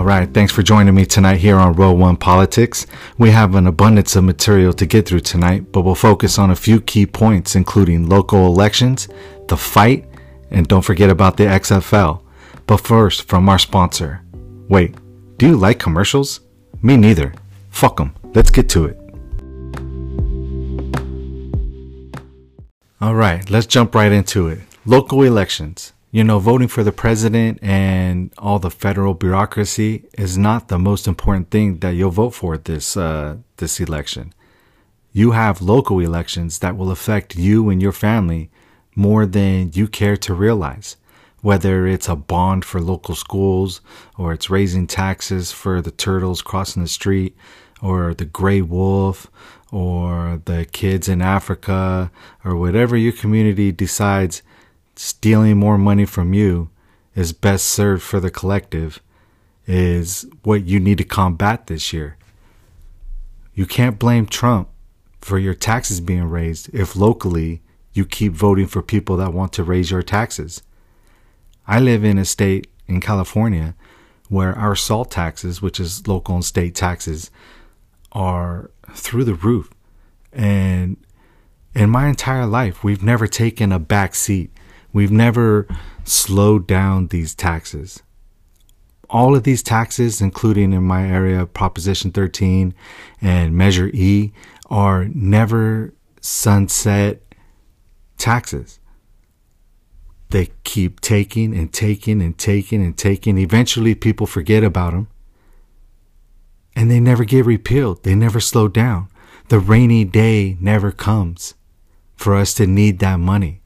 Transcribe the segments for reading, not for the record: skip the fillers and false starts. All right, thanks for joining me tonight here on Row One Politics. We have an abundance of material to get through tonight, but we'll focus on a few key points, including local elections, the fight, and don't forget about the XFL. But first, from our sponsor. Wait, do you like commercials? Me neither. Fuck them. Let's get to it. All right, let's jump right into it. Local elections. You know, voting for the president and all the federal bureaucracy is not the most important thing that you'll vote for this election. You have local elections that will affect you and your family more than you care to realize. Whether it's a bond for local schools, or it's raising taxes for the turtles crossing the street, or the gray wolf, or the kids in Africa, or whatever your community decides, stealing more money from you is best served for the collective is what you need to combat this year. You can't blame Trump for your taxes being raised if locally you keep voting for people that want to raise your taxes. I live in a state in California where our SALT taxes, which is local and state taxes, are through the roof. And in my entire life, we've never taken a back seat. We've never slowed down these taxes. All of these taxes, including in my area, Proposition 13 and Measure E, are never sunset taxes. They keep taking and taking and taking and taking. Eventually, people forget about them. And they never get repealed. They never slow down. The rainy day never comes for us to need that money.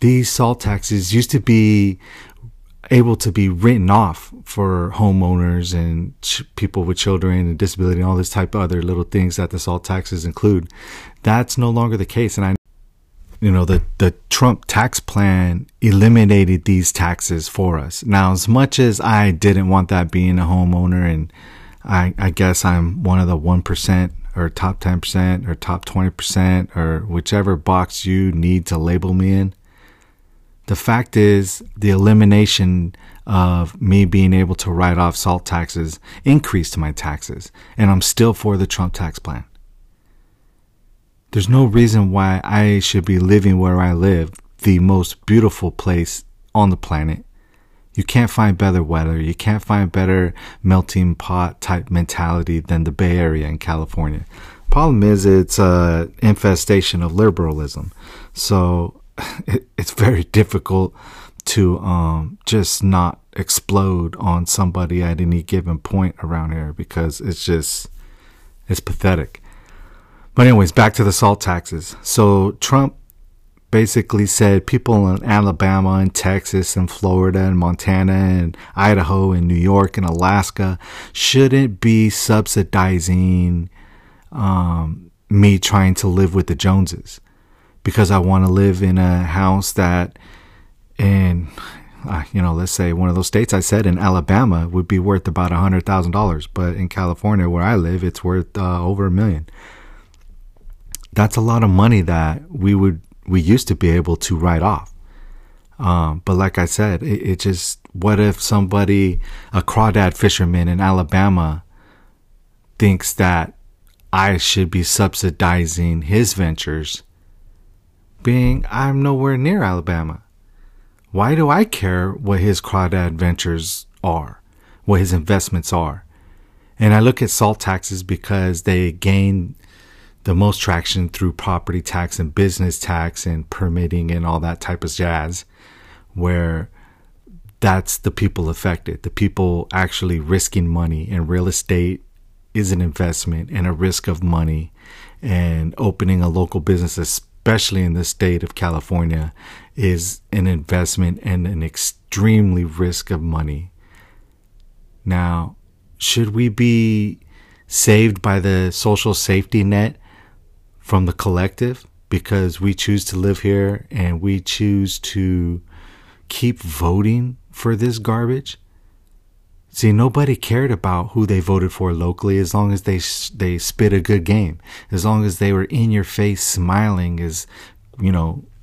These SALT taxes used to be able to be written off for homeowners and people with children and disability and all this type of other little things that the SALT taxes include. That's no longer the case. And the Trump tax plan eliminated these taxes for us. Now, as much as I didn't want that being a homeowner, and I guess I'm one of the 1% or top 10% or top 20% or whichever box you need to label me in, the fact is, the elimination of me being able to write off SALT taxes increased my taxes, and I'm still for the Trump tax plan. There's no reason why I should be living where I live, the most beautiful place on the planet. You can't find better weather. You can't find better melting pot type mentality than the Bay Area in California. Problem is, it's an infestation of liberalism. So it's very difficult to just not explode on somebody at any given point around here, because it's pathetic. But anyways, back to the SALT taxes. So Trump basically said people in Alabama and Texas and Florida and Montana and Idaho and New York and Alaska shouldn't be subsidizing me trying to live with the Joneses, because I want to live in a house that let's say one of those states I said in Alabama would be worth about $100,000. But in California, where I live, it's worth over $1 million. That's a lot of money that we used to be able to write off. But like I said, it just, what if somebody, a crawdad fisherman in Alabama, thinks that I should be subsidizing his ventures, being I'm nowhere near Alabama? Why do I care what his crawdad ventures are, what his investments are? And I look at SALT taxes because they gain the most traction through property tax and business tax and permitting and all that type of jazz, where that's the people affected, the people actually risking money. And real estate is an investment and a risk of money, and opening a local business, especially in the state of California, is an investment and an extremely risk of money. Now, should we be saved by the social safety net from the collective because we choose to live here and we choose to keep voting for this garbage? See, nobody cared about who they voted for locally, as long as they spit a good game, as long as they were in your face smiling, as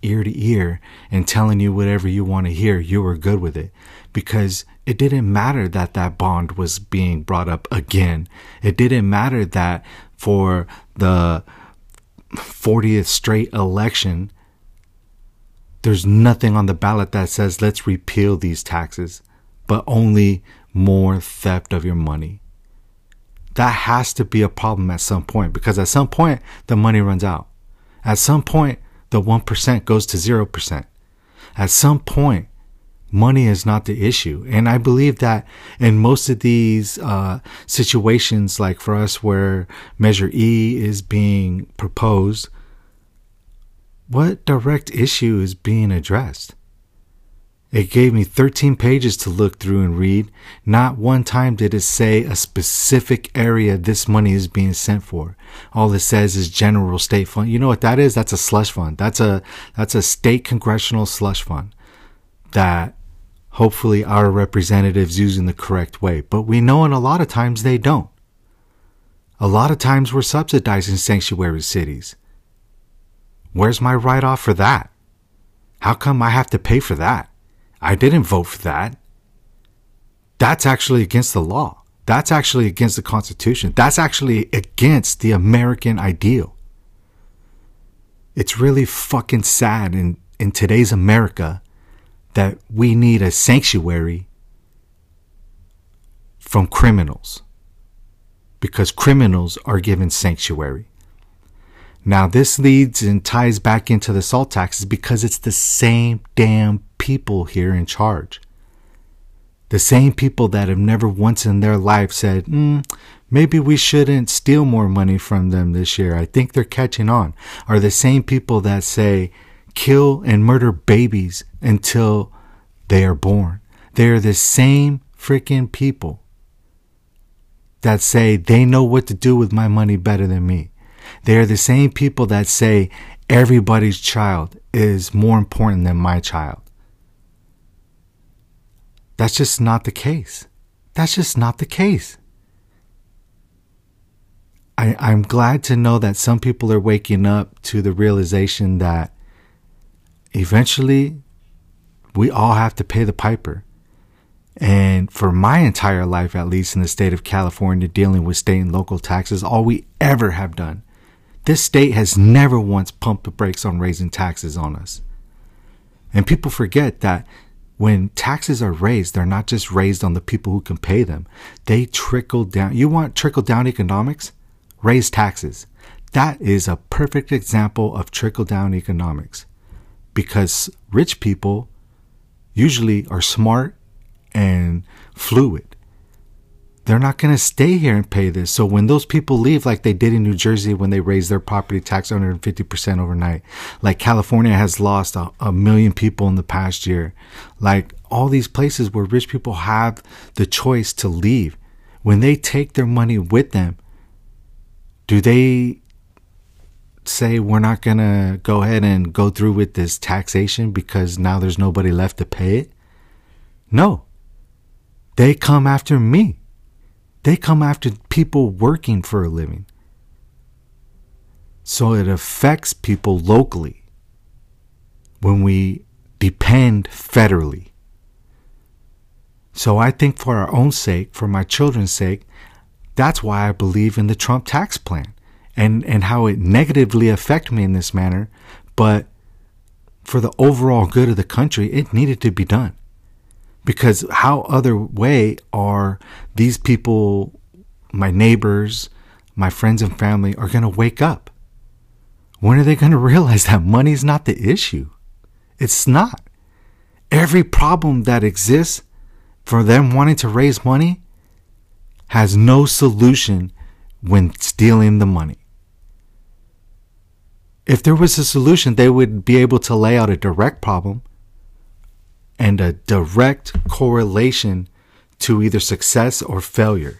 ear to ear and telling you whatever you want to hear, you were good with it. Because it didn't matter that that bond was being brought up again. It didn't matter that for the 40th straight election, there's nothing on the ballot that says let's repeal these taxes, but only more theft of your money. That has to be a problem at some point, because at some point, the money runs out. At some point, the 1% goes to 0%. At some point, money is not the issue. And I believe that in most of these situations, like for us where Measure E is being proposed, what direct issue is being addressed? It gave me 13 pages to look through and read. Not one time did it say a specific area this money is being sent for. All it says is general state fund. You know what that is? That's a slush fund. That's a state congressional slush fund that hopefully our representatives use in the correct way. But we know in a lot of times they don't. A lot of times we're subsidizing sanctuary cities. Where's my write-off for that? How come I have to pay for that? I didn't vote for that. That's actually against the law. That's actually against the Constitution. That's actually against the American ideal. It's really fucking sad in today's America that we need a sanctuary from criminals, because criminals are given sanctuary. Now, this leads and ties back into the SALT taxes, because it's the same damn people here in charge. The same people that have never once in their life said, maybe we shouldn't steal more money from them this year. I think they're catching on. Are the same people that say, kill and murder babies until they are born. They are the same freaking people that say they know what to do with my money better than me. They are the same people that say everybody's child is more important than my child. That's just not the case. That's just not the case. I'm glad to know that some people are waking up to the realization that eventually we all have to pay the piper. And for my entire life, at least in the state of California, dealing with state and local taxes, all we ever have done, this state has never once pumped the brakes on raising taxes on us. And people forget that when taxes are raised, they're not just raised on the people who can pay them. They trickle down. You want trickle down economics? Raise taxes. That is a perfect example of trickle down economics, because rich people usually are smart and fluid. They're not going to stay here and pay this. So when those people leave, like they did in New Jersey when they raised their property tax 150% overnight, like California has lost a million people in the past year, like all these places where rich people have the choice to leave, when they take their money with them, do they say we're not going to go ahead and go through with this taxation because now there's nobody left to pay it? No. They come after me. They come after people working for a living. So it affects people locally when we depend federally. So I think for our own sake, for my children's sake, that's why I believe in the Trump tax plan and how it negatively affected me in this manner. But for the overall good of the country, it needed to be done. Because how other way are these people, my neighbors, my friends and family, are going to wake up? When are they going to realize that money's not the issue? It's not. Every problem that exists for them wanting to raise money has no solution when stealing the money. If there was a solution, they would be able to lay out a direct problem and a direct correlation to either success or failure.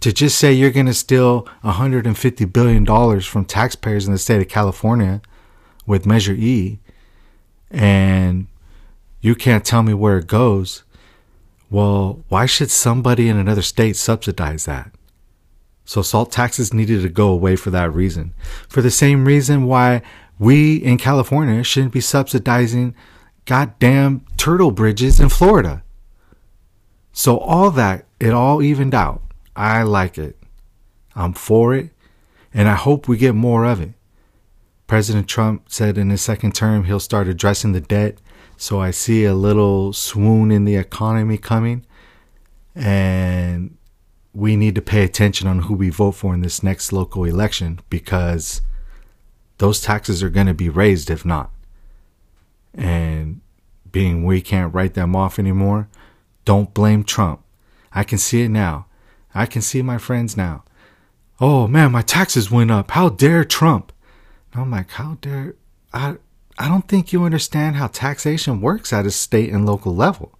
To just say you're going to steal $150 billion from taxpayers in the state of California with Measure E, and you can't tell me where it goes, well, why should somebody in another state subsidize that? So SALT taxes needed to go away for that reason. For the same reason why we in California shouldn't be subsidizing goddamn turtle bridges in Florida. So all that, it all evened out. I like it. I'm for it. And I hope we get more of it. President Trump said in his second term he'll start addressing the debt. So I see a little swoon in the economy coming. And we need to pay attention on who we vote for in this next local election, because those taxes are going to be raised if not. And being we can't write them off anymore, don't blame Trump. I can see it now. I can see my friends now. Oh man, my taxes went up. How dare Trump? And I'm like, how dare? I don't think you understand how taxation works at a state and local level.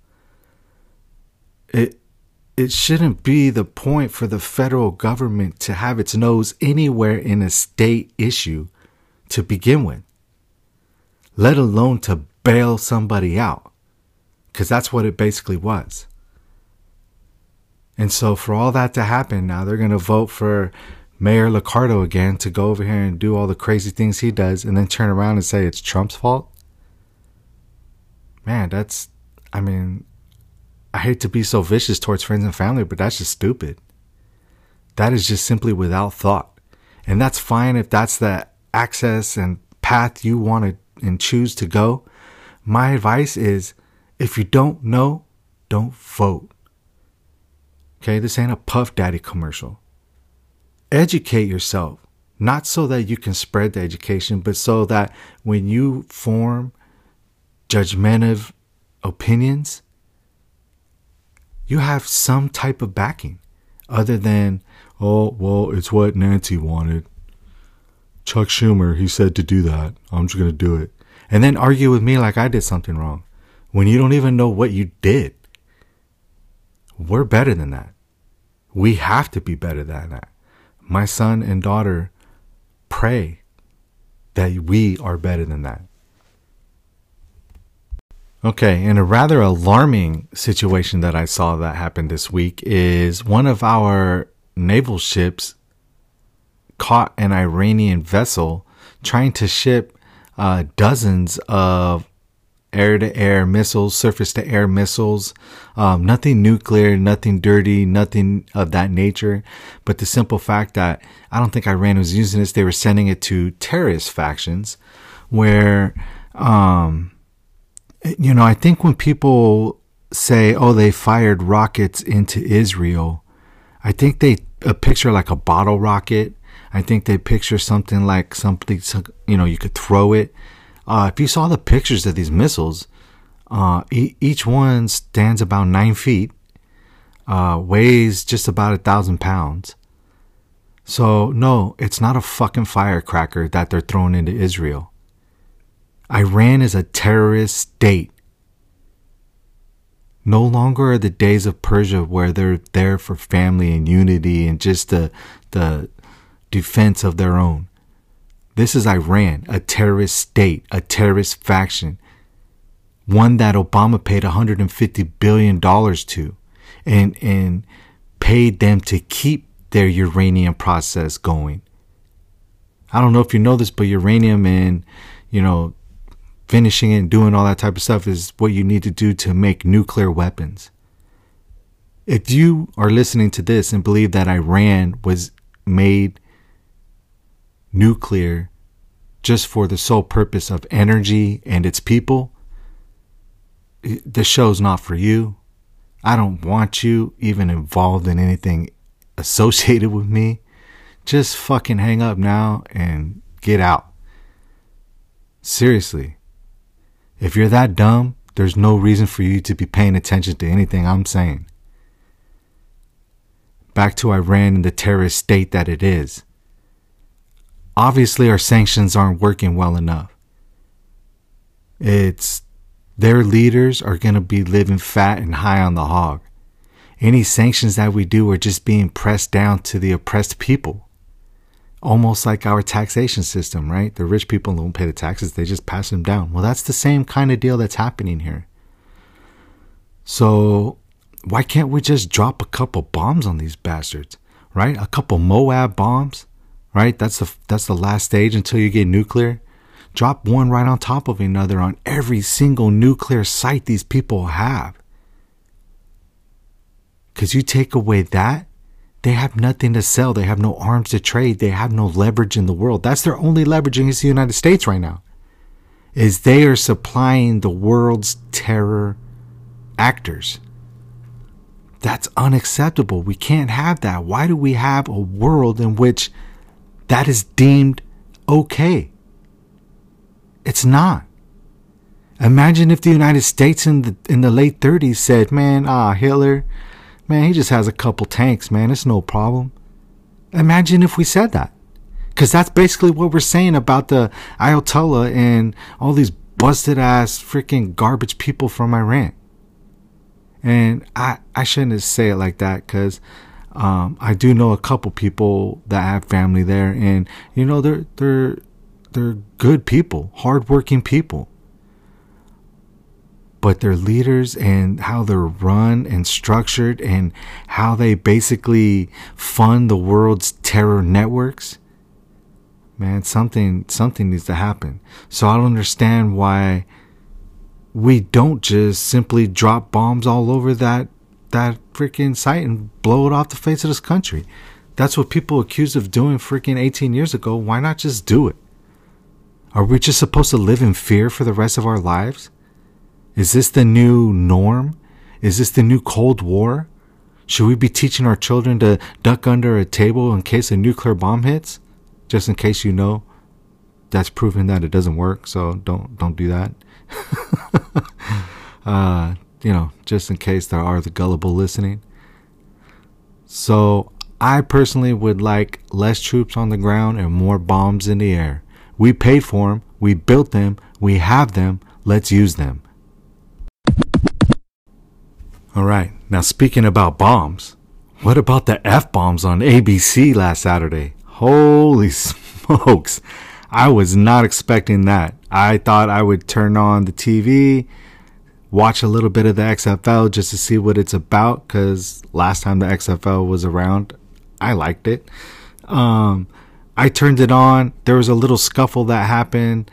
It shouldn't be the point for the federal government to have its nose anywhere in a state issue to begin with, let alone to bail somebody out, because that's what it basically was. And so for all that to happen, now they're going to vote for Mayor Liccardo again to go over here and do all the crazy things he does and then turn around and say it's Trump's fault. Man, I hate to be so vicious towards friends and family, but that's just stupid. That is just simply without thought. And that's fine if that's the access and path you want to and choose to go. My advice is, if you don't know, don't vote. Okay, this ain't a Puff Daddy commercial. Educate yourself, not so that you can spread the education, but so that when you form judgmental opinions, you have some type of backing other than, oh, well, it's what Nancy wanted. Chuck Schumer, he said to do that. I'm just going to do it. And then argue with me like I did something wrong when you don't even know what you did. We're better than that. We have to be better than that. My son and daughter pray that we are better than that. Okay, and a rather alarming situation that I saw that happened this week is one of our naval ships caught an Iranian vessel trying to ship dozens of air-to-air missiles, surface-to-air missiles, nothing nuclear, nothing dirty, nothing of that nature. But the simple fact that I don't think Iran was using this, they were sending it to terrorist factions where... you know, I think when people say, oh, they fired rockets into Israel, I think they picture like a bottle rocket. I think they picture something like something, you know, you could throw it. If you saw the pictures of these missiles, each one stands about 9 feet, weighs just about 1,000 pounds. So, no, it's not a fucking firecracker that they're throwing into Israel. Iran is a terrorist state. No longer are the days of Persia where they're there for family and unity and just the defense of their own. This is Iran, a terrorist state, a terrorist faction. One that Obama paid $150 billion to and paid them to keep their uranium process going. I don't know if you know this, but uranium and, you know, finishing it and doing all that type of stuff is what you need to do to make nuclear weapons. If you are listening to this and believe that Iran was made nuclear just for the sole purpose of energy and its people, this show's not for you. I don't want you even involved in anything associated with me. Just fucking hang up now and get out. Seriously. If you're that dumb, there's no reason for you to be paying attention to anything I'm saying. Back to Iran and the terrorist state that it is. Obviously, our sanctions aren't working well enough. Their leaders are going to be living fat and high on the hog. Any sanctions that we do are just being pressed down to the oppressed people. Almost like our taxation system, right? The rich people don't pay the taxes. They just pass them down. Well, that's the same kind of deal that's happening here. So why can't we just drop a couple bombs on these bastards, right? A couple Moab bombs, right? That's the last stage until you get nuclear. drop one right on top of another on every single nuclear site these people have. Because you take away that, they have nothing to sell. They have no arms to trade. They have no leverage in the world. That's their only leverage against the United States right now, is they are supplying the world's terror actors. That's unacceptable. We can't have that. Why do we have a world in which that is deemed okay? It's not. Imagine if the United States in the late 30s said, man, Hitler, man, he just has a couple tanks, man. It's no problem. Imagine if we said that. Because that's basically what we're saying about the Ayatollah and all these busted ass freaking garbage people from Iran. And I shouldn't say it like that, because I do know a couple people that have family there, and you know, they're good people, hardworking people. But their leaders and how they're run and structured and how they basically fund the world's terror networks, man, something needs to happen. So I don't understand why we don't just simply drop bombs all over that freaking site and blow it off the face of this country. That's what people accused of doing freaking 18 years ago. Why not just do it? Are we just supposed to live in fear for the rest of our lives? Is this the new norm? Is this the new Cold War? Should we be teaching our children to duck under a table in case a nuclear bomb hits? Just in case, you know, that's proven that it doesn't work. So don't do that. You know, just in case there are the gullible listening. So I personally would like less troops on the ground and more bombs in the air. We paid for them. We built them. We have them. Let's use them. All right. Now, speaking about bombs, what about the F-bombs on ABC last Saturday? Holy smokes. I was not expecting that. I thought I would turn on the TV, watch a little bit of the XFL just to see what it's about, because last time the XFL was around, I liked it. I turned it on. There was a little scuffle that happened,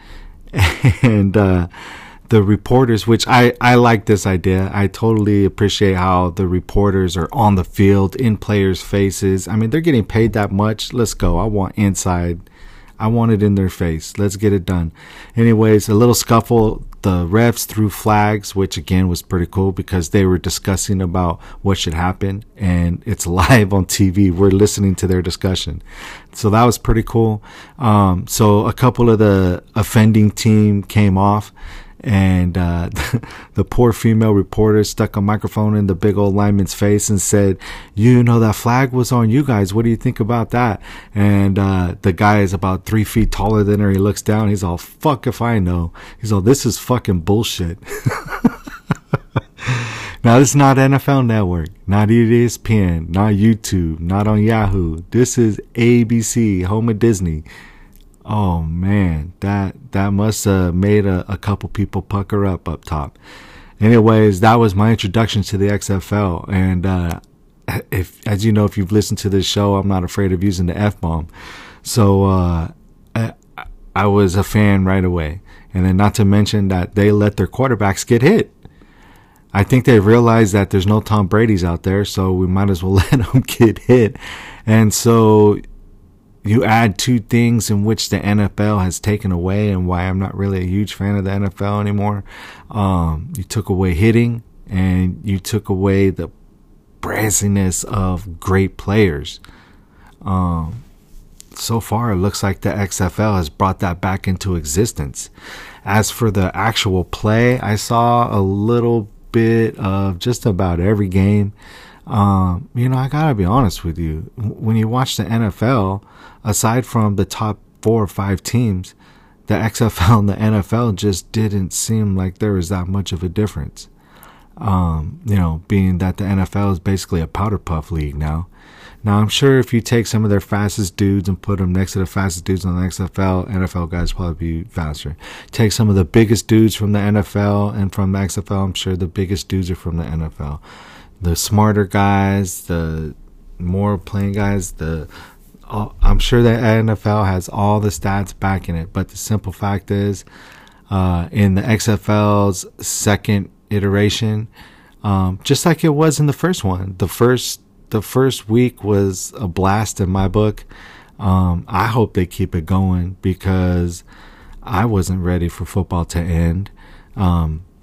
and the reporters, which I like this idea. I totally appreciate how the reporters are on the field, in players' faces. I mean, they're getting paid that much. Let's go. I want inside. I want it in their face. Let's get it done. Anyways, a little scuffle. The refs threw flags, which again was pretty cool because they were discussing about what should happen, and it's live on TV. We're listening to their discussion. So that was pretty cool. So a couple of the offending team came off, and the poor female reporter stuck a microphone in the big old lineman's face and said, you know, that flag was on you guys. What do you think about that? And the guy is about 3 feet taller than her. He looks down. He's all, fuck if I know. He's all, this is fucking bullshit. Now, this is not NFL Network, not ESPN, not YouTube, not on Yahoo. This is ABC, home of Disney. Oh, man, that must have made a couple people pucker up top. Anyways, that was my introduction to the XFL. And as you know, if you've listened to this show, I'm not afraid of using the F-bomb. So I was a fan right away. And then not to mention that they let their quarterbacks get hit. I think they realized that there's no Tom Brady's out there, so we might as well let them get hit. And so you add two things in which the NFL has taken away and why I'm not really a huge fan of the NFL anymore. You took away hitting, and you took away the brassiness of great players. So far, it looks like the XFL has brought that back into existence. As for the actual play, I saw a little bit of just about every game. You know, I gotta be honest with you. When you watch the NFL, aside from the top 4 or 5 teams, the XFL and the NFL just didn't seem like there was that much of a difference. You know, being that the NFL is basically a powder puff league now. Now, I'm sure if you take some of their fastest dudes and put them next to the fastest dudes on the XFL, NFL guys probably be faster. Take some of the biggest dudes from the NFL and from the XFL, I'm sure the biggest dudes are from the NFL. The smarter guys, the more playing guys, the I'm sure that NFL has all the stats backing it, but the simple fact is, in the XFL's second iteration, just like it was in the first one, the first week was a blast in my book. I hope they keep it going, because I wasn't ready for football to end.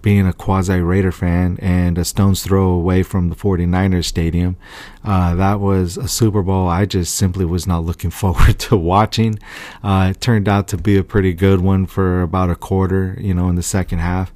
Being a quasi Raider fan and a stone's throw away from the 49ers stadium, that was a Super Bowl I just simply was not looking forward to watching. It turned out to be a pretty good one for about a quarter, in the second half.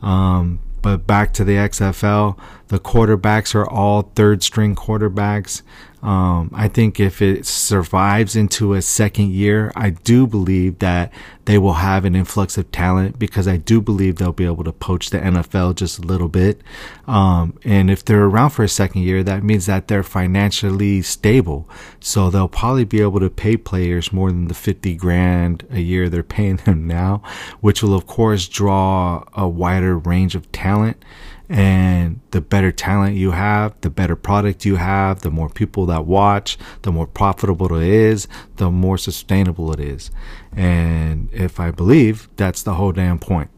But back to the XFL, the quarterbacks are all third-string quarterbacks. I think if it survives into a second year, I do believe that they will have an influx of talent, because I do believe they'll be able to poach the NFL just a little bit. And if they're around for a second year, that means that they're financially stable. So they'll probably be able to pay players more than the $50,000 a year they're paying them now, which will of course draw a wider range of talent. And the better talent you have, the better product you have, the more people that watch, the more profitable it is, the more sustainable it is. And if I believe, that's the whole damn point.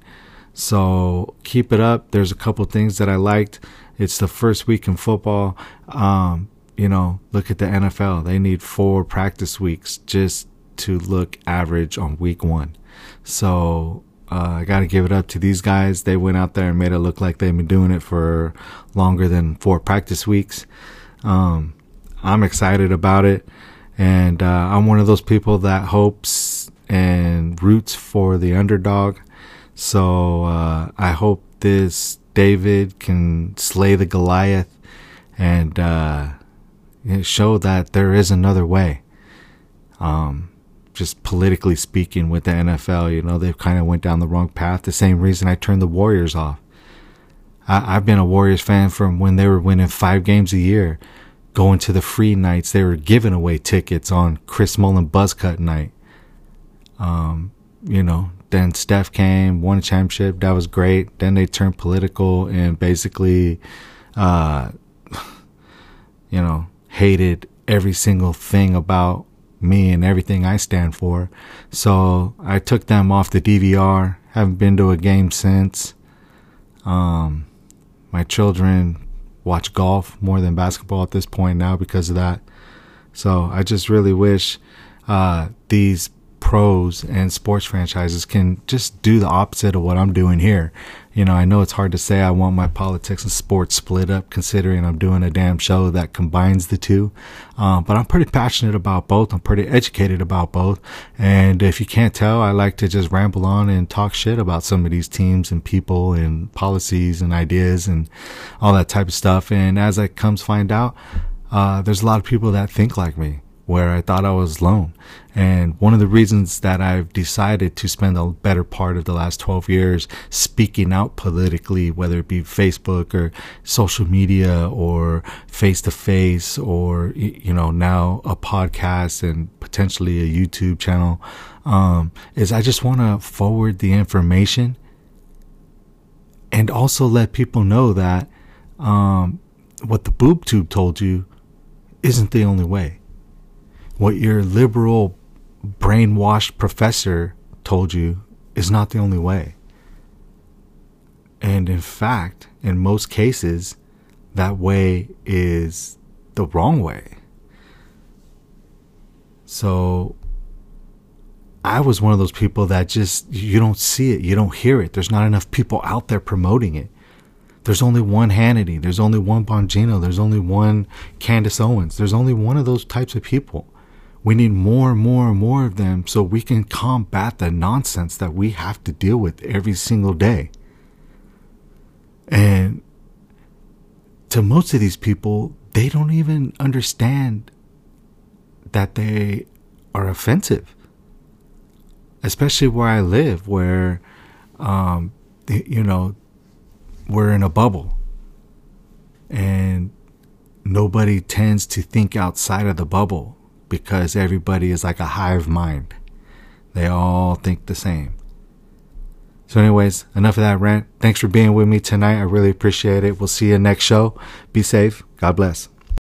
So keep it up. There's a couple things that I liked. It's the first week in football. Look at the NFL. They need 4 practice weeks just to look average on week 1. So I got to give it up to these guys. They went out there and made it look like they've been doing it for longer than 4 practice weeks. I'm excited about it. And I'm one of those people that hopes and roots for the underdog. So I hope this David can slay the Goliath and show that there is another way. Just politically speaking, with the NFL, they've kind of went down the wrong path. The same reason I turned the Warriors off. I've been a Warriors fan from when they were winning 5 games a year, going to the free nights. They were giving away tickets on Chris Mullin buzz cut night. Then Steph came, won a championship. That was great. Then they turned political and basically, hated every single thing about me and everything I stand for. So I took them off the DVR. Haven't been to a game since. My children watch golf more than basketball at this point now because of that. So I just really wish these pros and sports franchises can just do the opposite of what I'm doing here. I know it's hard to say I want my politics and sports split up, considering I'm doing a damn show that combines the two. But I'm pretty passionate about both. I'm pretty educated about both. And if you can't tell, I like to just ramble on and talk shit about some of these teams and people and policies and ideas and all that type of stuff. And as I comes find out, there's a lot of people that think like me, where I thought I was alone. And one of the reasons that I've decided to spend the better part of the last 12 years speaking out politically, whether it be Facebook or social media or face to face or, now a podcast and potentially a YouTube channel, is I just want to forward the information and also let people know that, what the boob tube told you isn't the only way. What your liberal brainwashed professor told you is not the only way. And in fact, in most cases, that way is the wrong way. So I was one of those people that just, you don't see it. You don't hear it. There's not enough people out there promoting it. There's only one Hannity. There's only one Bongino. There's only one Candace Owens. There's only one of those types of people. We need more and more and more of them so we can combat the nonsense that we have to deal with every single day. And to most of these people, they don't even understand that they are offensive. Especially where I live, where, we're in a bubble. And nobody tends to think outside of the bubble, because everybody is like a hive mind. They all think the same. So anyways, enough of that rant. Thanks for being with me tonight. I really appreciate it. We'll see you next show. Be safe. God bless.